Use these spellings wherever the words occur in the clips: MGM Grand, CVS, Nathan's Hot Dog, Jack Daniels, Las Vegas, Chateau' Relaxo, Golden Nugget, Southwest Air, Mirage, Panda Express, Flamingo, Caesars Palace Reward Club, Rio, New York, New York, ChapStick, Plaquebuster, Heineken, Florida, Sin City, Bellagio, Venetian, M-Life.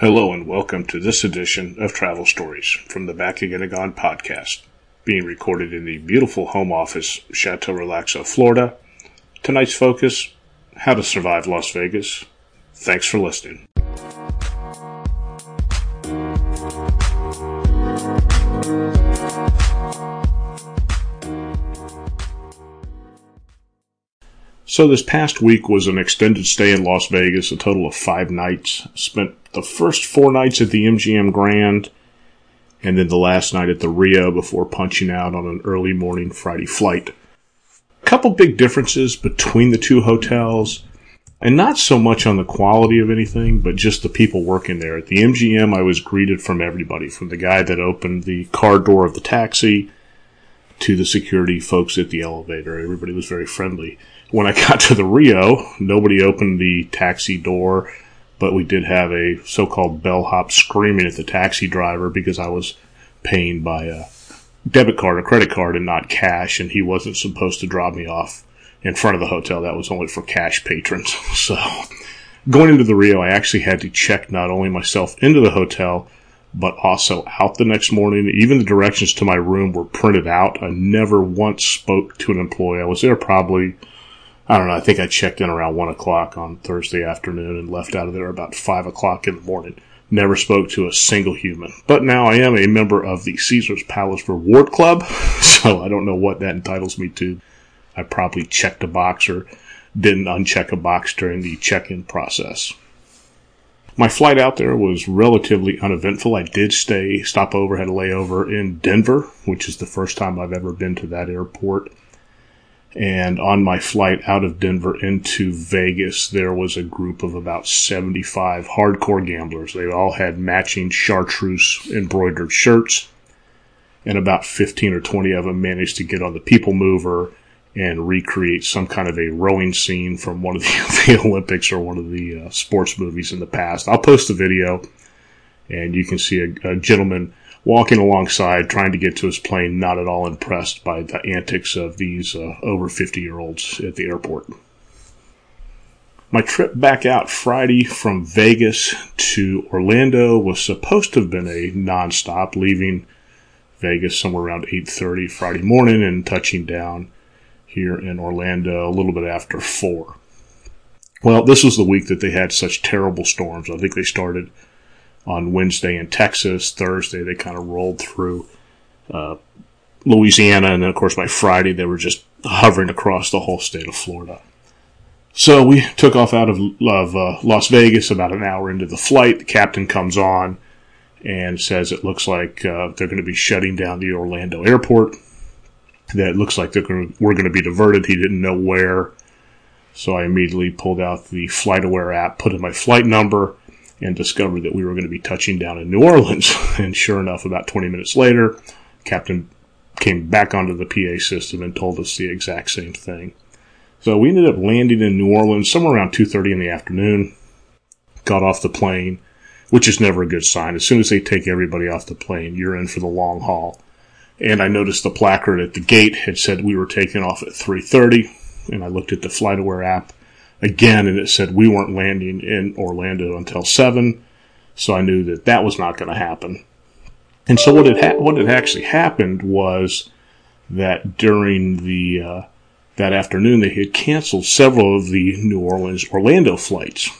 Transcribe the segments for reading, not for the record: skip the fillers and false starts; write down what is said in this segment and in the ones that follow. Hello and welcome to this edition of Travel Stories from the Back and Gone Podcast, being recorded in the beautiful home office, Chateau' Relaxo, Florida. Tonight's focus, how to survive Las Vegas. Thanks for listening. So this past week was an extended stay in Las Vegas, a total of 5 nights. Spent the first 4 nights at the MGM Grand, and then the last night at the Rio before punching out on an early morning Friday flight. A couple big differences between the two hotels, and not so much on the quality of anything, but just the people working there. At the MGM, I was greeted from everybody, from the guy that opened the car door of the taxi to the security folks at the elevator. Everybody was very friendly. When I got to the Rio, nobody opened the taxi door, but we did have a so-called bellhop screaming at the taxi driver because I was paying by a debit card or credit card and not cash, and he wasn't supposed to drop me off in front of the hotel. That was only for cash patrons. So going into the Rio, I actually had to check not only myself into the hotel, but also out the next morning. Even the directions to my room were printed out. I never once spoke to an employee. I was there probably, I don't know, I think I checked in around 1 o'clock on Thursday afternoon and left out of there about 5 o'clock in the morning. Never spoke to a single human. But now I am a member of the Caesars Palace Reward Club, so I don't know what that entitles me to. I probably checked a box or didn't uncheck a box during the check-in process. My flight out there was relatively uneventful. I did stop over, had a layover in Denver, which is the first time I've ever been to that airport. And on my flight out of Denver into Vegas, there was a group of about 75 hardcore gamblers. They all had matching chartreuse embroidered shirts, and about 15 or 20 of them managed to get on the People Mover and recreate some kind of a rowing scene from one of the Olympics or one of the sports movies in the past. I'll post the video, and you can see a gentleman walking alongside, trying to get to his plane, not at all impressed by the antics of these over 50-year-olds at the airport. My trip back out Friday from Vegas to Orlando was supposed to have been a nonstop, leaving Vegas somewhere around 8:30 Friday morning and touching down here in Orlando a little bit after 4. Well, this was the week that they had such terrible storms. I think they started on Wednesday in Texas. Thursday, they kind of rolled through Louisiana. And then, of course, by Friday, they were just hovering across the whole state of Florida. So we took off out of Las Vegas about an hour into the flight. The captain comes on and says it looks like they're going to be shutting down the Orlando airport. That it looks like we're going to be diverted. He didn't know where. So I immediately pulled out the FlightAware app, put in my flight number, and discovered that we were going to be touching down in New Orleans. And sure enough, about 20 minutes later, Captain came back onto the PA system and told us the exact same thing. So we ended up landing in New Orleans somewhere around 2:30 in the afternoon. Got off the plane, which is never a good sign. As soon as they take everybody off the plane, you're in for the long haul. And I noticed the placard at the gate had said we were taking off at 3:30. And I looked at the FlightAware app again, and it said we weren't landing in Orlando until 7, so I knew that that was not going to happen. And so what had actually happened was that during the that afternoon, they had canceled several of the New Orleans-Orlando flights.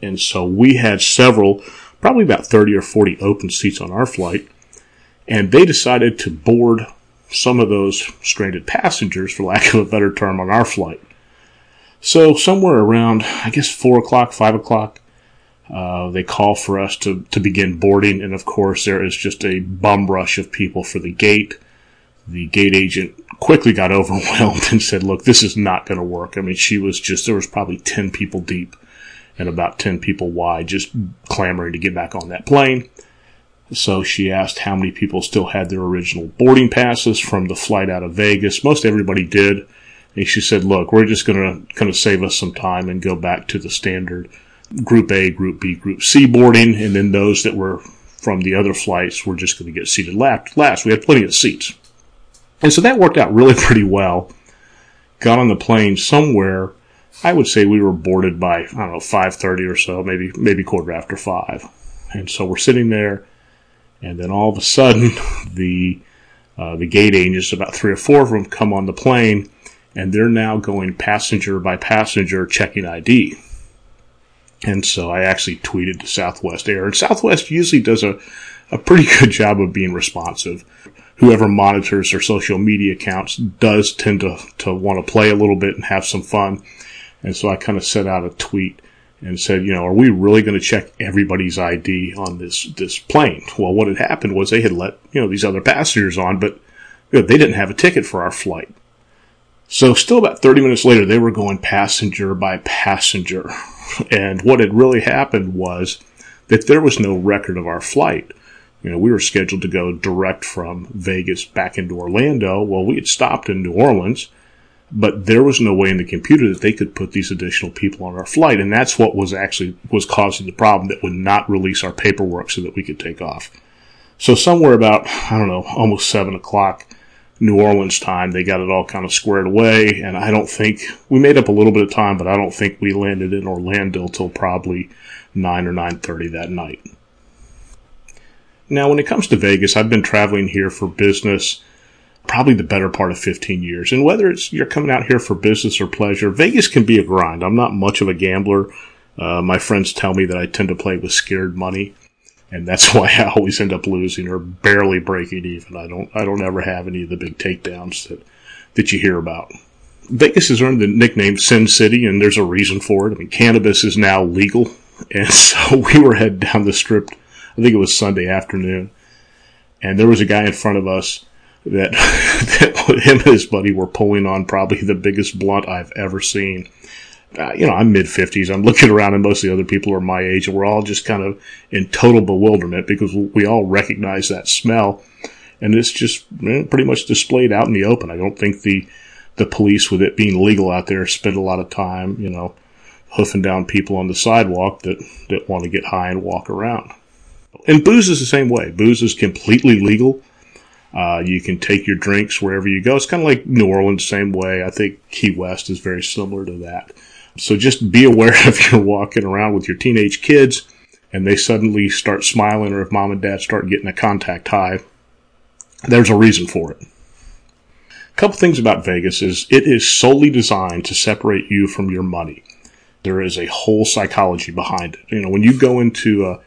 And so we had several, probably about 30 or 40 open seats on our flight, and they decided to board some of those stranded passengers, for lack of a better term, on our flight. So somewhere around, I guess, 4 o'clock, 5 o'clock, they call for us to begin boarding. And, of course, there is just a bum rush of people for the gate. The gate agent quickly got overwhelmed and said, look, this is not going to work. I mean, there was probably 10 people deep and about 10 people wide just clamoring to get back on that plane. So she asked how many people still had their original boarding passes from the flight out of Vegas. Most everybody did. And she said, look, we're just going to kind of save us some time and go back to the standard Group A, Group B, Group C boarding. And then those that were from the other flights were just going to get seated last. We had plenty of seats. And so that worked out really pretty well. Got on the plane somewhere. I would say we were boarded by, 5:30 or so, maybe quarter after 5. And so we're sitting there, and then all of a sudden, the gate agents, about 3 or 4 of them, come on the plane, and they're now going passenger by passenger checking ID. And so I actually tweeted to Southwest Air. And Southwest usually does a pretty good job of being responsive. Whoever monitors their social media accounts does tend to want to play a little bit and have some fun. And so I kind of sent out a tweet and said, you know, are we really going to check everybody's ID on this plane? Well, what had happened was they had let, you know, these other passengers on, but you know, they didn't have a ticket for our flight. So still about 30 minutes later, they were going passenger by passenger. And what had really happened was that there was no record of our flight. You know, we were scheduled to go direct from Vegas back into Orlando. Well, we had stopped in New Orleans, but there was no way in the computer that they could put these additional people on our flight. And that's what was causing the problem that would not release our paperwork so that we could take off. So somewhere about, I don't know, almost 7 o'clock New Orleans time, they got it all kind of squared away, and I don't think, we made up a little bit of time, but I don't think we landed in Orlando till probably 9 or 9:30 that night. Now, when it comes to Vegas, I've been traveling here for business probably the better part of 15 years, and whether it's you're coming out here for business or pleasure, Vegas can be a grind. I'm not much of a gambler. My friends tell me that I tend to play with scared money. And that's why I always end up losing or barely breaking even. I don't ever have any of the big takedowns that you hear about. Vegas has earned the nickname Sin City, and there's a reason for it. I mean, cannabis is now legal. And so we were heading down the strip, I think it was Sunday afternoon, and there was a guy in front of us that him and his buddy were pulling on probably the biggest blunt I've ever seen. You know, I'm mid-50s. I'm looking around, and most of the other people are my age, and we're all just kind of in total bewilderment because we all recognize that smell, and it's just pretty much displayed out in the open. I don't think the police, with it being legal out there, spend a lot of time, you know, hoofing down people on the sidewalk that want to get high and walk around. And booze is the same way. Booze is completely legal. You can take your drinks wherever you go. It's kind of like New Orleans, same way. I think Key West is very similar to that. So just be aware if you're walking around with your teenage kids and they suddenly start smiling, or if mom and dad start getting a contact high, there's a reason for it. A couple things about Vegas is it is solely designed to separate you from your money. There is a whole psychology behind it. You know, when you go to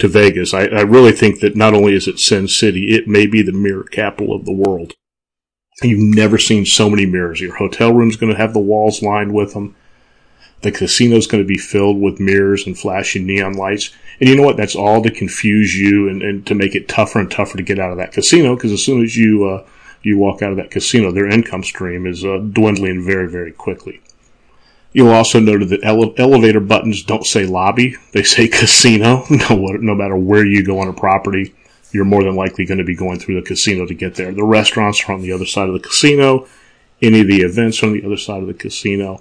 Vegas, I really think that not only is it Sin City, it may be the mirror capital of the world. You've never seen so many mirrors. Your hotel room's going to have the walls lined with them. The casino's going to be filled with mirrors and flashing neon lights. And you know what? That's all to confuse you and to make it tougher and tougher to get out of that casino, because as soon as you walk out of that casino, their income stream is dwindling very, very quickly. You'll also notice that elevator buttons don't say lobby. They say casino. No matter where you go on a property, you're more than likely going to be going through the casino to get there. The restaurants are on the other side of the casino. Any of the events are on the other side of the casino.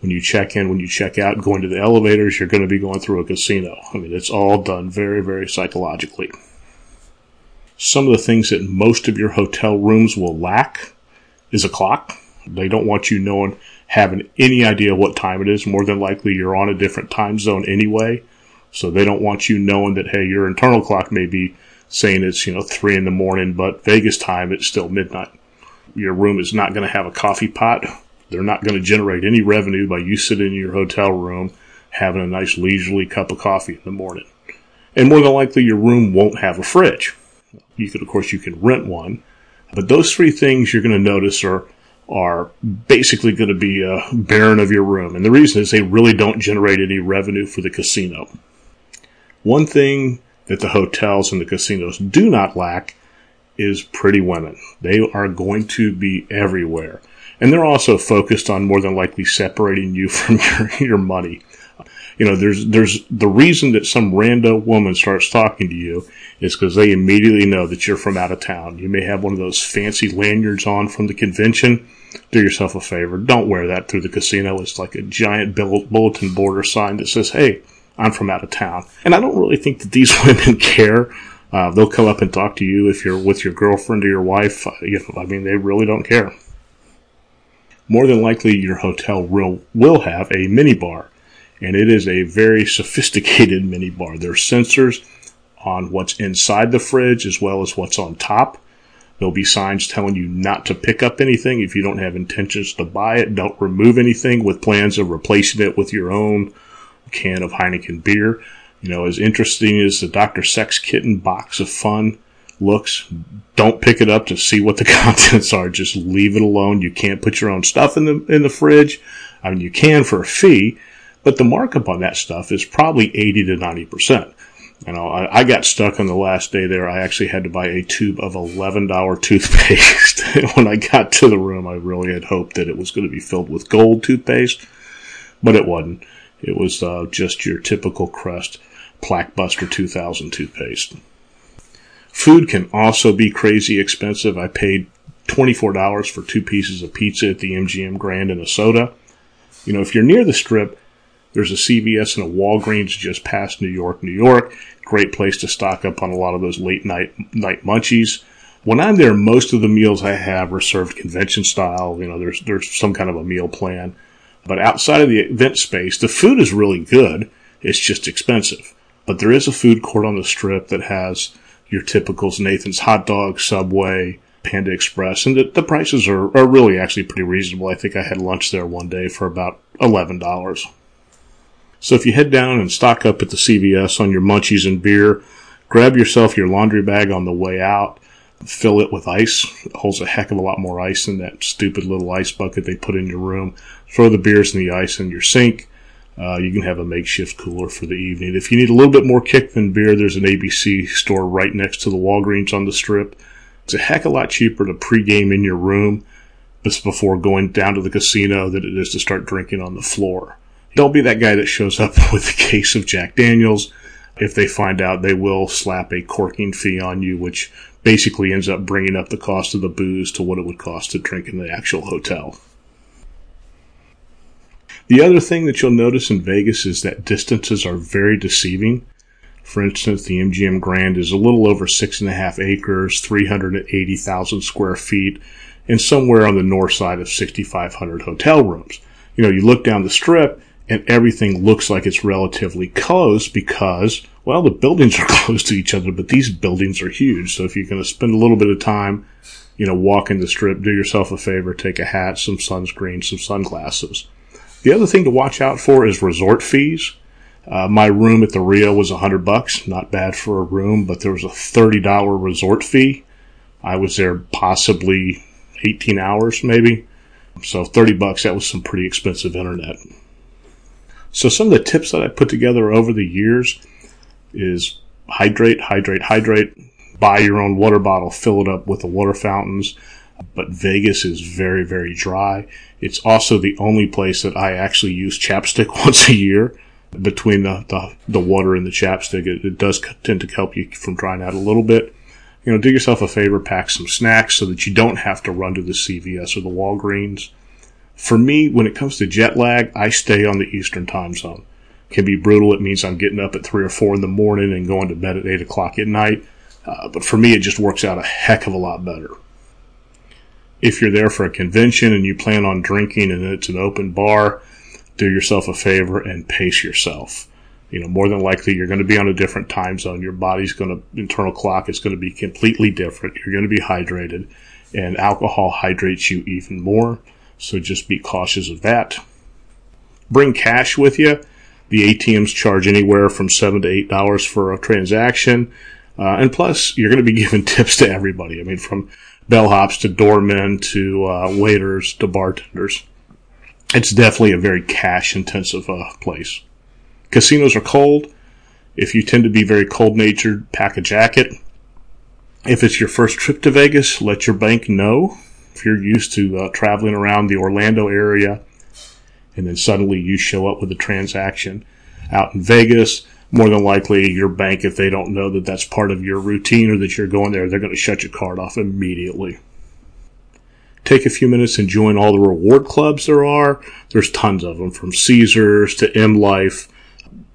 When you check in, when you check out, going to the elevators, you're going to be going through a casino. I mean, it's all done very, very psychologically. Some of the things that most of your hotel rooms will lack is a clock. They don't want you having any idea what time it is. More than likely, you're on a different time zone anyway. So they don't want you knowing that, hey, your internal clock may be saying it's, you know, 3 in the morning, but Vegas time, it's still midnight. Your room is not going to have a coffee pot. They're not going to generate any revenue by you sitting in your hotel room having a nice leisurely cup of coffee in the morning. And more than likely, your room won't have a fridge. Of course, you can rent one. But those three things you're going to notice are basically going to be barren of your room. And the reason is they really don't generate any revenue for the casino. One thing that the hotels and the casinos do not lack is pretty women. They are going to be everywhere. And they're also focused on more than likely separating you from your money. You know, there's the reason that some rando woman starts talking to you is because they immediately know that you're from out of town. You may have one of those fancy lanyards on from the convention. Do yourself a favor. Don't wear that through the casino. It's like a giant bulletin board or sign that says, hey, I'm from out of town. And I don't really think that these women care. They'll come up and talk to you if you're with your girlfriend or your wife. I mean, they really don't care. More than likely, your hotel will have a minibar, and it is a very sophisticated minibar. There are sensors. on what's inside the fridge as well as what's on top. There'll be signs telling you not to pick up anything if you don't have intentions to buy it. Don't remove anything with plans of replacing it with your own can of Heineken beer. You know, as interesting as the Dr. Sex Kitten box of fun looks, don't pick it up to see what the contents are. Just leave it alone. You can't put your own stuff in the fridge. I mean, you can for a fee, but the markup on that stuff is probably 80 to 90%. You know, I got stuck on the last day there. I actually had to buy a tube of $11 toothpaste. When I got to the room, I really had hoped that it was going to be filled with gold toothpaste, but it wasn't. It was just your typical Crest Plaquebuster 2000 toothpaste. Food can also be crazy expensive. I paid $24 for two pieces of pizza at the MGM Grand and a soda. You know, if you're near the Strip, there's a CVS and a Walgreens just past New York, New York. Great place to stock up on a lot of those late night munchies. When I'm there, most of the meals I have are served convention style. You know, there's some kind of a meal plan. But outside of the event space, the food is really good. It's just expensive. But there is a food court on the Strip that has your typicals, Nathan's Hot Dog, Subway, Panda Express, and the prices are really actually pretty reasonable. I think I had lunch there one day for about $11. So if you head down and stock up at the CVS on your munchies and beer, grab yourself your laundry bag on the way out, fill it with ice. It holds a heck of a lot more ice than that stupid little ice bucket they put in your room. Throw the beers and the ice in your sink. You can have a makeshift cooler for the evening. If you need a little bit more kick than beer, there's an ABC store right next to the Walgreens on the Strip. It's a heck of a lot cheaper to pregame in your room just before going down to the casino than it is to start drinking on the floor. Don't be that guy that shows up with a case of Jack Daniels. If they find out, they will slap a corking fee on you, which basically ends up bringing up the cost of the booze to what it would cost to drink in the actual hotel. The other thing that you'll notice in Vegas is that distances are very deceiving. For instance, the MGM Grand is a little over 6.5 acres, 380,000 square feet, and somewhere on the north side of 6,500 hotel rooms. You know, you look down the Strip, and everything looks like it's relatively close because, well, the buildings are close to each other, but these buildings are huge. So if you're going to spend a little bit of time, you know, walking the Strip, do yourself a favor, take a hat, some sunscreen, some sunglasses. The other thing to watch out for is resort fees. My room at the Rio was $100, not bad for a room, but there was a $30 resort fee. I was there possibly 18 hours maybe. So $30, that was some pretty expensive internet. So some of the tips that I put together over the years is hydrate, hydrate, hydrate. Buy your own water bottle, fill it up with the water fountains. But Vegas is very, very dry. It's also the only place that I actually use ChapStick once a year. Between the water and the ChapStick, it does tend to help you from drying out a little bit. You know, do yourself a favor, pack some snacks so that you don't have to run to the CVS or the Walgreens. For me, when it comes to jet lag, I stay on the Eastern time zone. It can be brutal. It means I'm getting up at 3 or 4 in the morning and going to bed at 8 o'clock at night. But for me, it just works out a heck of a lot better. If you're there for a convention and you plan on drinking and it's an open bar, do yourself a favor and pace yourself. You know, more than likely, you're going to be on a different time zone. Your body's going to, internal clock is going to be completely different. You're going to be hydrated, and alcohol hydrates you even more. So just be cautious of that. Bring cash with you. The ATMs charge anywhere from $7 to $8 for a transaction. And plus, you're going to be giving tips to everybody. I mean, from bellhops to doormen to waiters to bartenders. It's definitely a very cash-intensive place. Casinos are cold. If you tend to be very cold-natured, pack a jacket. If it's your first trip to Vegas, let your bank know. If you're used to traveling around the Orlando area and then suddenly you show up with a transaction out in Vegas, more than likely your bank, if they don't know that that's part of your routine or that you're going there, they're going to shut your card off immediately. Take a few minutes and join all the reward clubs there are. There's tons of them, from Caesars to M-Life.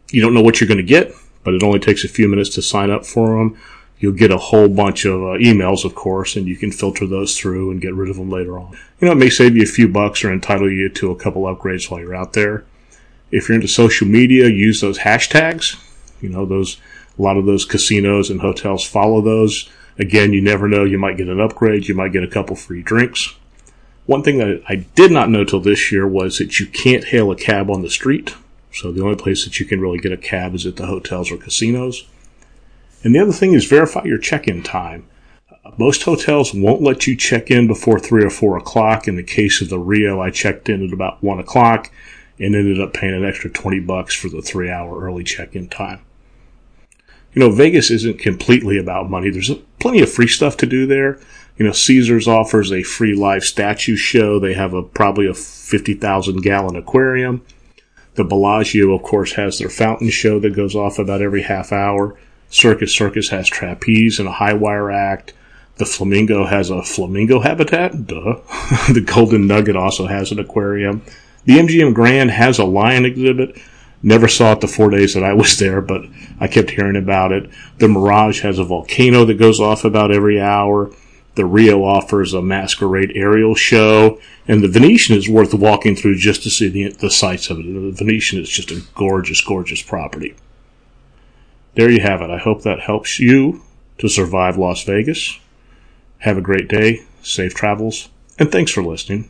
You don't know what you're going to get, but it only takes a few minutes to sign up for them. You'll get a whole bunch of emails, of course, and you can filter those through and get rid of them later on. You know, it may save you a few bucks or entitle you to a couple upgrades while you're out there. If you're into social media, use those hashtags. You know, those A lot of those casinos and hotels follow those. Again, you never know. You might get an upgrade. You might get a couple free drinks. One thing that I did not know till this year was that you can't hail a cab on the street. So the only place that you can really get a cab is at the hotels or casinos. And the other thing is verify your check-in time. Most hotels won't let you check in before 3 or 4 o'clock. In the case of the Rio, I checked in at about 1 o'clock and ended up paying an extra $20 for the 3-hour early check-in time. You know, Vegas isn't completely about money. There's plenty of free stuff to do there. You know, Caesars offers a free live statue show. They have probably a 50,000-gallon aquarium. The Bellagio, of course, has their fountain show that goes off about every half hour. Circus Circus has trapeze and a high-wire act. The Flamingo has a flamingo habitat. Duh. The Golden Nugget also has an aquarium. The MGM Grand has a lion exhibit. Never saw it the 4 days that I was there, but I kept hearing about it. The Mirage has a volcano that goes off about every hour. The Rio offers a masquerade aerial show. And the Venetian is worth walking through just to see the sights of it. The Venetian is just a gorgeous, gorgeous property. There you have it. I hope that helps you to survive Las Vegas. Have a great day, safe travels, and thanks for listening.